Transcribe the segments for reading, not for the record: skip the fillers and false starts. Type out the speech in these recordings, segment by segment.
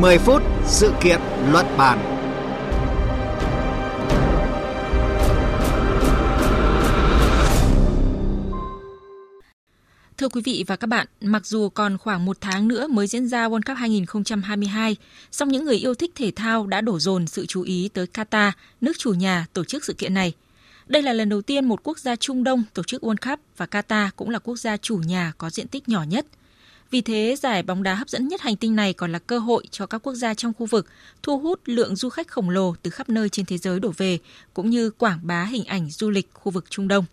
10 phút sự kiện luận bàn. Thưa quý vị và các bạn, mặc dù còn khoảng một tháng nữa mới diễn ra World Cup 2022, song những người yêu thích thể thao đã đổ dồn sự chú ý tới Qatar, nước chủ nhà tổ chức sự kiện này. Đây là lần đầu tiên một quốc gia Trung Đông tổ chức World Cup và Qatar cũng là quốc gia chủ nhà có diện tích nhỏ nhất. Vì thế, giải bóng đá hấp dẫn nhất hành tinh này còn là cơ hội cho các quốc gia trong khu vực thu hút lượng du khách khổng lồ từ khắp nơi trên thế giới đổ về, cũng như quảng bá hình ảnh du lịch khu vực Trung Đông.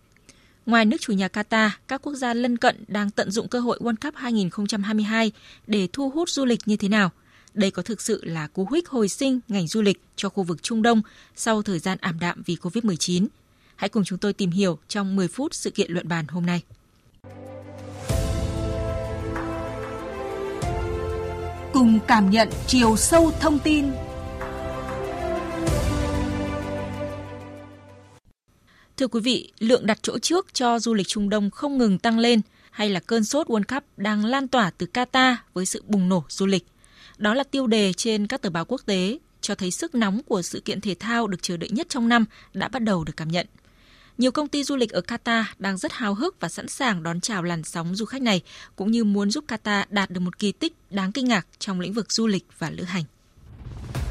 Ngoài nước chủ nhà Qatar, các quốc gia lân cận đang tận dụng cơ hội World Cup 2022 để thu hút du lịch như thế nào? Đây có thực sự là cú hích hồi sinh ngành du lịch cho khu vực Trung Đông sau thời gian ảm đạm vì COVID-19? Hãy cùng chúng tôi tìm hiểu trong 10 phút sự kiện luận bàn hôm nay. Cùng cảm nhận chiều sâu thông tin. Thưa quý vị, lượng đặt chỗ trước cho du lịch Trung Đông không ngừng tăng lên, hay là cơn sốt World Cup đang lan tỏa từ Qatar với sự bùng nổ du lịch. Đó là tiêu đề trên các tờ báo quốc tế, cho thấy sức nóng của sự kiện thể thao được chờ đợi nhất trong năm đã bắt đầu được cảm nhận. Nhiều công ty du lịch ở Qatar đang rất háo hức và sẵn sàng đón chào làn sóng du khách này, cũng như muốn giúp Qatar đạt được một kỳ tích đáng kinh ngạc trong lĩnh vực du lịch và lữ hành.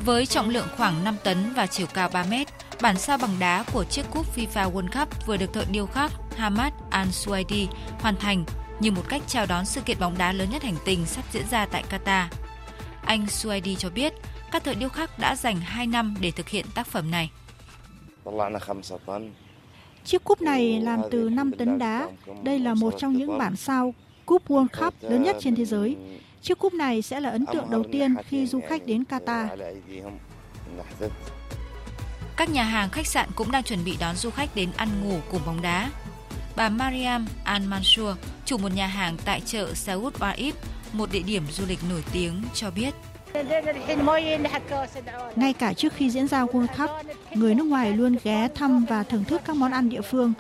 Với trọng lượng khoảng 5 tấn và chiều cao 3 mét, bản sao bằng đá của chiếc cúp FIFA World Cup vừa được thợ điêu khắc Hamad Al Suaidi hoàn thành như một cách chào đón sự kiện bóng đá lớn nhất hành tinh sắp diễn ra tại Qatar. Anh Suaidi cho biết, các thợ điêu khắc đã dành 2 năm để thực hiện tác phẩm này. Chiếc cúp này làm từ 5 tấn đá. Đây là một trong những bản sao cúp World Cup lớn nhất trên thế giới. Chiếc cúp này sẽ là ấn tượng đầu tiên khi du khách đến Qatar. Các nhà hàng khách sạn cũng đang chuẩn bị đón du khách đến ăn ngủ cùng bóng đá. Bà Mariam Al Mansour, chủ một nhà hàng tại chợ Souq Waqif, một địa điểm du lịch nổi tiếng, cho biết. Ngay cả trước khi diễn ra World Cup, người nước ngoài luôn ghé thăm và thưởng thức các món ăn địa phương.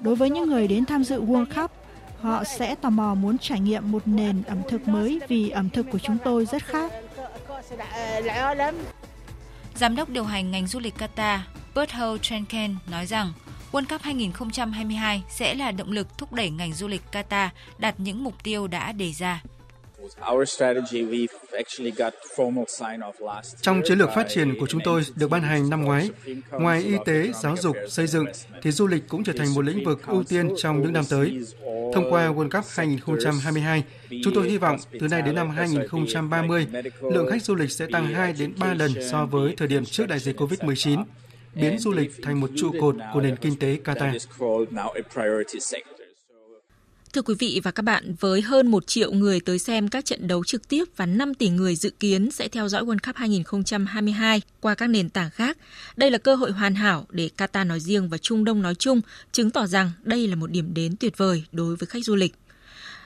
Đối với những người đến tham dự World Cup, họ sẽ tò mò muốn trải nghiệm một nền ẩm thực mới vì ẩm thực của chúng tôi rất khác. Giám đốc điều hành ngành du lịch Qatar, Berthold Trenken nói rằng World Cup 2022 sẽ là động lực thúc đẩy ngành du lịch Qatar đạt những mục tiêu đã đề ra. Trong chiến lược phát triển của chúng tôi được ban hành năm ngoái, ngoài y tế, giáo dục, xây dựng, thì du lịch cũng trở thành một lĩnh vực ưu tiên trong những năm tới. Thông qua World Cup 2022, chúng tôi hy vọng từ nay đến năm 2030, lượng khách du lịch sẽ tăng 2 đến 3 lần so với thời điểm trước đại dịch COVID-19, biến du lịch thành một trụ cột của nền kinh tế Qatar. Thưa quý vị và các bạn, với hơn 1 triệu người tới xem các trận đấu trực tiếp và 5 tỷ người dự kiến sẽ theo dõi World Cup 2022 qua các nền tảng khác, đây là cơ hội hoàn hảo để Qatar nói riêng và Trung Đông nói chung chứng tỏ rằng đây là một điểm đến tuyệt vời đối với khách du lịch.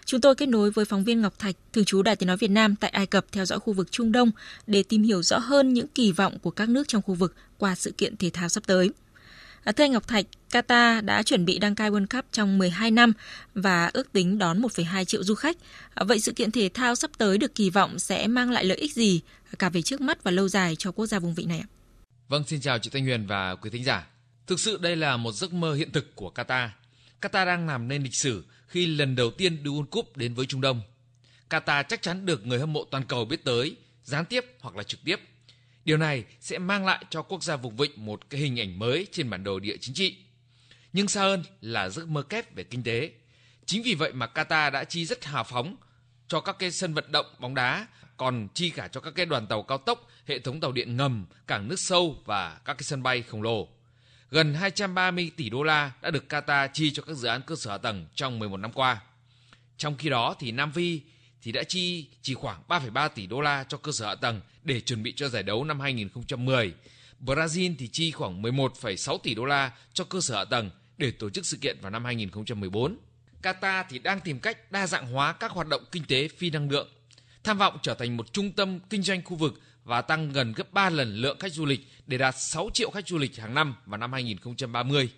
Chúng tôi kết nối với phóng viên Ngọc Thạch, thường trú Đài Tiếng Nói Việt Nam tại Ai Cập theo dõi khu vực Trung Đông để tìm hiểu rõ hơn những kỳ vọng của các nước trong khu vực qua sự kiện thể thao sắp tới. Thưa anh Ngọc Thạch, Qatar đã chuẩn bị đăng cai World Cup trong 12 năm và ước tính đón 1,2 triệu du khách. Vậy sự kiện thể thao sắp tới được kỳ vọng sẽ mang lại lợi ích gì cả về trước mắt và lâu dài cho quốc gia vùng vị này ạ? Vâng, xin chào chị Thanh Huyền và quý thính giả. Thực sự đây là một giấc mơ hiện thực của Qatar. Qatar đang làm nên lịch sử khi lần đầu tiên đưa World Cup đến với Trung Đông. Qatar chắc chắn được người hâm mộ toàn cầu biết tới, gián tiếp hoặc là trực tiếp. Điều này sẽ mang lại cho quốc gia vùng vịnh một cái hình ảnh mới trên bản đồ địa chính trị. Nhưng xa hơn là giấc mơ kép về kinh tế. Chính vì vậy mà Qatar đã chi rất hào phóng cho các cái sân vận động bóng đá, còn chi cả cho các cái đoàn tàu cao tốc, hệ thống tàu điện ngầm, cảng nước sâu và các cái sân bay khổng lồ. Gần 230 tỷ đô la đã được Qatar chi cho các dự án cơ sở hạ tầng trong 11 năm qua. Trong khi đó thì Nam Phi đã chi chỉ khoảng 3,3 tỷ đô la cho cơ sở hạ tầng để chuẩn bị cho giải đấu năm 2010. Brazil thì chi khoảng 11,6 tỷ đô la cho cơ sở hạ tầng để tổ chức sự kiện vào năm 2014. Qatar thì đang tìm cách đa dạng hóa các hoạt động kinh tế phi năng lượng, tham vọng trở thành một trung tâm kinh doanh khu vực và tăng gần gấp 3 lần lượng khách du lịch để đạt 6 triệu khách du lịch hàng năm vào năm 2030.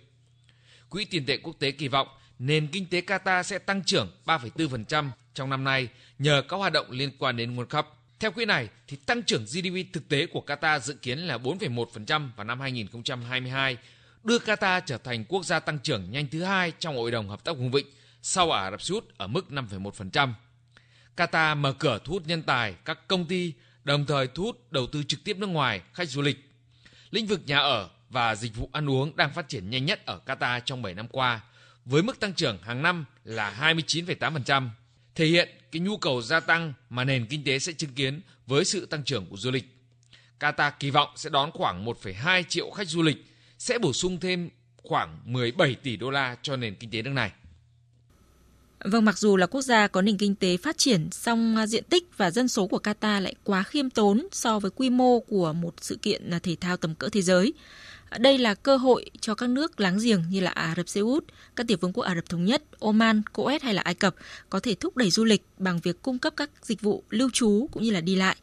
Quỹ tiền tệ quốc tế kỳ vọng nền kinh tế Qatar sẽ tăng trưởng 3,4% trong năm nay nhờ các hoạt động liên quan đến World Cup. Theo quỹ này, thì tăng trưởng GDP thực tế của Qatar dự kiến là 4,1% vào năm 2022, đưa Qatar trở thành quốc gia tăng trưởng nhanh thứ hai trong Hội đồng Hợp tác Vùng Vịnh sau Ả Rập Xê Út ở mức 5,1%. Qatar mở cửa thu hút nhân tài, các công ty, đồng thời thu hút đầu tư trực tiếp nước ngoài, khách du lịch. Lĩnh vực nhà ở và dịch vụ ăn uống đang phát triển nhanh nhất ở Qatar trong 7 năm qua, với mức tăng trưởng hàng năm là 29,8%, thể hiện cái nhu cầu gia tăng mà nền kinh tế sẽ chứng kiến với sự tăng trưởng của du lịch. Qatar kỳ vọng sẽ đón khoảng 1,2 triệu khách du lịch, sẽ bổ sung thêm khoảng 17 tỷ đô la cho nền kinh tế nước này. Vâng, mặc dù là quốc gia có nền kinh tế phát triển, song diện tích và dân số của Qatar lại quá khiêm tốn so với quy mô của một sự kiện thể thao tầm cỡ thế giới. Đây là cơ hội cho các nước láng giềng như là Ả Rập Xê Út, các tiểu vương quốc Ả Rập Thống Nhất, Oman, Kuwait hay là Ai Cập có thể thúc đẩy du lịch bằng việc cung cấp các dịch vụ lưu trú cũng như là đi lại.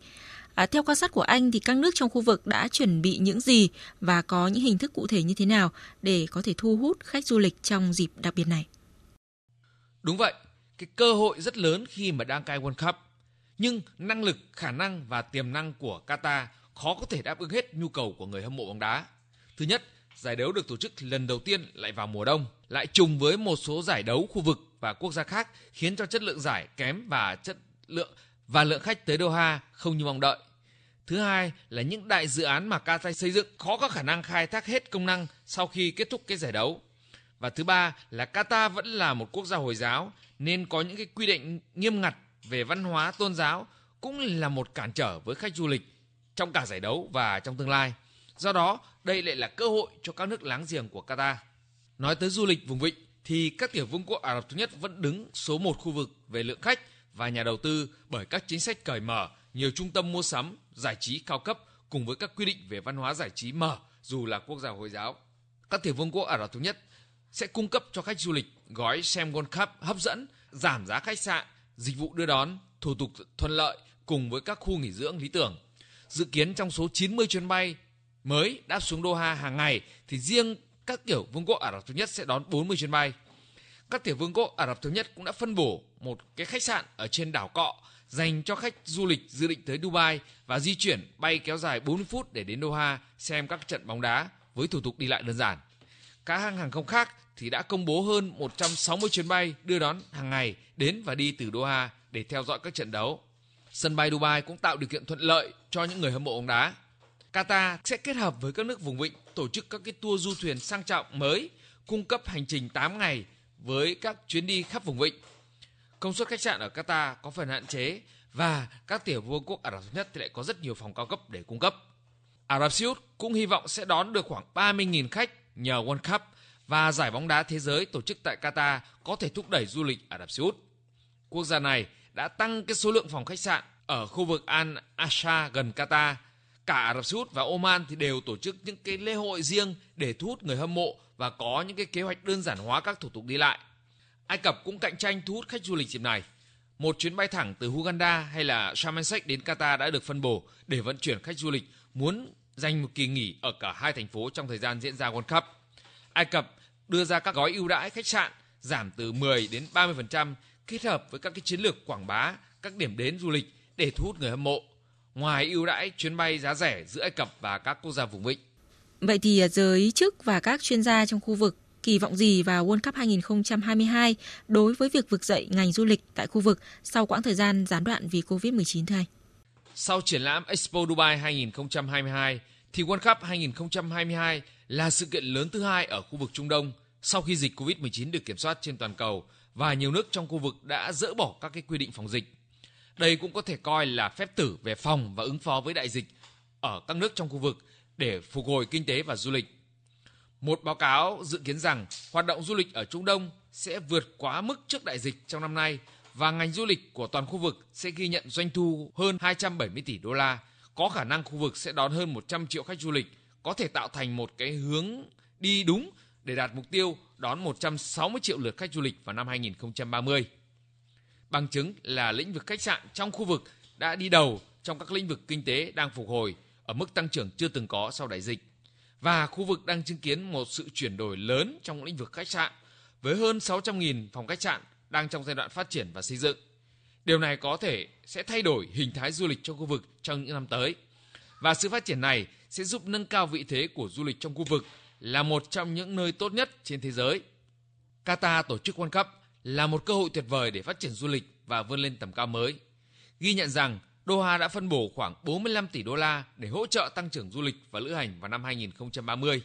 Theo quan sát của anh thì các nước trong khu vực đã chuẩn bị những gì và có những hình thức cụ thể như thế nào để có thể thu hút khách du lịch trong dịp đặc biệt này? Đúng vậy, cái cơ hội rất lớn khi mà đang cai World Cup. Nhưng năng lực, khả năng và tiềm năng của Qatar khó có thể đáp ứng hết nhu cầu của người hâm mộ bóng đá. Thứ nhất, giải đấu được tổ chức lần đầu tiên lại vào mùa đông, lại trùng với một số giải đấu khu vực và quốc gia khác khiến cho chất lượng giải kém và lượng khách tới Doha không như mong đợi. Thứ hai là những đại dự án mà Qatar xây dựng khó có khả năng khai thác hết công năng sau khi kết thúc cái giải đấu. Và thứ ba là Qatar vẫn là một quốc gia Hồi giáo nên có những cái quy định nghiêm ngặt về văn hóa, tôn giáo cũng là một cản trở với khách du lịch trong cả giải đấu và trong tương lai. Do đó, đây lại là cơ hội cho các nước láng giềng của Qatar. Nói tới du lịch vùng vịnh thì các tiểu vương quốc Ả Rập Thống Nhất vẫn đứng số 1 khu vực về lượng khách và nhà đầu tư bởi các chính sách cởi mở, nhiều trung tâm mua sắm, giải trí cao cấp cùng với các quy định về văn hóa giải trí mở dù là quốc gia Hồi giáo. Các tiểu vương quốc Ả Rập Thống Nhất sẽ cung cấp cho khách du lịch gói xem World Cup hấp dẫn, giảm giá khách sạn, dịch vụ đưa đón, thủ tục thuận lợi cùng với các khu nghỉ dưỡng lý tưởng. Dự kiến trong số 90 chuyến bay mới đáp xuống Doha hàng ngày thì riêng các tiểu vương quốc Ả Rập Thống Nhất sẽ đón 40 chuyến bay. Các tiểu vương quốc Ả Rập Thống Nhất cũng đã phân bổ một cái khách sạn ở trên đảo Cọ dành cho khách du lịch dự định tới Dubai và di chuyển bay kéo dài 40 phút để đến Doha xem các trận bóng đá với thủ tục đi lại đơn giản. Các hãng hàng không khác thì đã công bố hơn 160 chuyến bay đưa đón hàng ngày đến và đi từ Doha để theo dõi các trận đấu. Sân bay Dubai cũng tạo điều kiện thuận lợi cho những người hâm mộ bóng đá. Qatar sẽ kết hợp với các nước vùng vịnh tổ chức các cái tour du thuyền sang trọng mới, cung cấp hành trình 8 ngày với các chuyến đi khắp vùng vịnh. Công suất khách sạn ở Qatar có phần hạn chế và các tiểu vương quốc Ả Rập Thống Nhất thì lại có rất nhiều phòng cao cấp để cung cấp. Ả Rập Xê Út cũng hy vọng sẽ đón được khoảng 30.000 khách nhờ World Cup và giải bóng đá thế giới tổ chức tại Qatar có thể thúc đẩy du lịch Ả Rập Xê Út. Quốc gia này đã tăng cái số lượng phòng khách sạn ở khu vực Al Asha gần Qatar. Cả Ả Rập Xê Út và Oman thì đều tổ chức những cái lễ hội riêng để thu hút người hâm mộ và có những cái kế hoạch đơn giản hóa các thủ tục đi lại. Ai Cập cũng cạnh tranh thu hút khách du lịch dịp này. Một chuyến bay thẳng từ Uganda hay là Sharm el-Sheikh đến Qatar đã được phân bổ để vận chuyển khách du lịch muốn dành một kỳ nghỉ ở cả hai thành phố trong thời gian diễn ra World Cup. Ai Cập đưa ra các gói ưu đãi khách sạn giảm từ 10 đến 30% kết hợp với các cái chiến lược quảng bá các điểm đến du lịch để thu hút người hâm mộ. Ngoài ưu đãi chuyến bay giá rẻ giữa Ai Cập và các quốc gia vùng vịnh. Vậy thì giới chức và các chuyên gia trong khu vực kỳ vọng gì vào World Cup 2022 đối với việc vực dậy ngành du lịch tại khu vực sau quãng thời gian gián đoạn vì Covid-19 thưa anh? Sau triển lãm Expo Dubai 2022 thì World Cup 2022 là sự kiện lớn thứ hai ở khu vực Trung Đông sau khi dịch Covid-19 được kiểm soát trên toàn cầu và nhiều nước trong khu vực đã dỡ bỏ các cái quy định phòng dịch. Đây cũng có thể coi là phép thử về phòng và ứng phó với đại dịch ở các nước trong khu vực để phục hồi kinh tế và du lịch. Một báo cáo dự kiến rằng hoạt động du lịch ở Trung Đông sẽ vượt quá mức trước đại dịch trong năm nay và ngành du lịch của toàn khu vực sẽ ghi nhận doanh thu hơn 270 tỷ đô la. Có khả năng khu vực sẽ đón hơn 100 triệu khách du lịch, có thể tạo thành một cái hướng đi đúng để đạt mục tiêu đón 160 triệu lượt khách du lịch vào năm 2030. Bằng chứng là lĩnh vực khách sạn trong khu vực đã đi đầu trong các lĩnh vực kinh tế đang phục hồi ở mức tăng trưởng chưa từng có sau đại dịch. Và khu vực đang chứng kiến một sự chuyển đổi lớn trong lĩnh vực khách sạn với hơn 600.000 phòng khách sạn đang trong giai đoạn phát triển và xây dựng. Điều này có thể sẽ thay đổi hình thái du lịch trong khu vực trong những năm tới. Và sự phát triển này sẽ giúp nâng cao vị thế của du lịch trong khu vực là một trong những nơi tốt nhất trên thế giới. Qatar tổ chức World Cup là một cơ hội tuyệt vời để phát triển du lịch và vươn lên tầm cao mới. Ghi nhận rằng Doha đã phân bổ khoảng 45 tỷ đô la để hỗ trợ tăng trưởng du lịch và lữ hành vào năm 2030.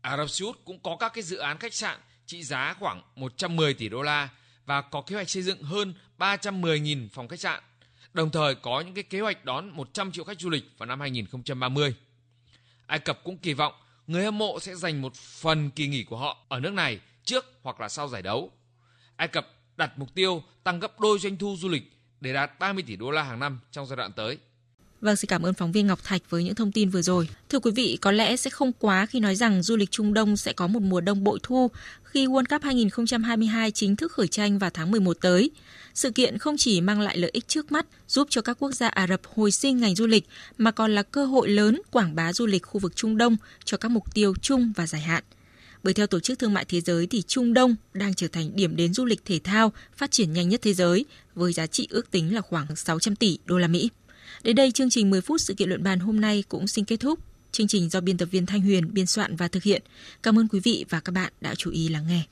Ả Rập Xê Út cũng có các dự án khách sạn trị giá khoảng 110 tỷ đô la và có kế hoạch xây dựng hơn 310.000 phòng khách sạn, đồng thời có những kế hoạch đón 100 triệu khách du lịch vào năm 2030. Ai Cập cũng kỳ vọng người hâm mộ sẽ dành một phần kỳ nghỉ của họ ở nước này trước hoặc là sau giải đấu. Ai Cập đặt mục tiêu tăng gấp đôi doanh thu du lịch để đạt 30 tỷ đô la hàng năm trong giai đoạn tới. Vâng, xin cảm ơn phóng viên Ngọc Thạch với những thông tin vừa rồi. Thưa quý vị, có lẽ sẽ không quá khi nói rằng du lịch Trung Đông sẽ có một mùa đông bội thu khi World Cup 2022 chính thức khởi tranh vào tháng 11 tới. Sự kiện không chỉ mang lại lợi ích trước mắt giúp cho các quốc gia Ả Rập hồi sinh ngành du lịch mà còn là cơ hội lớn quảng bá du lịch khu vực Trung Đông cho các mục tiêu chung và dài hạn. Bởi theo Tổ chức Thương mại Thế giới thì Trung Đông đang trở thành điểm đến du lịch thể thao phát triển nhanh nhất thế giới với giá trị ước tính là khoảng 600 tỷ đô la Mỹ. Đến đây, chương trình 10 phút sự kiện luận bàn hôm nay cũng xin kết thúc. Chương trình do biên tập viên Thanh Huyền biên soạn và thực hiện. Cảm ơn quý vị và các bạn đã chú ý lắng nghe.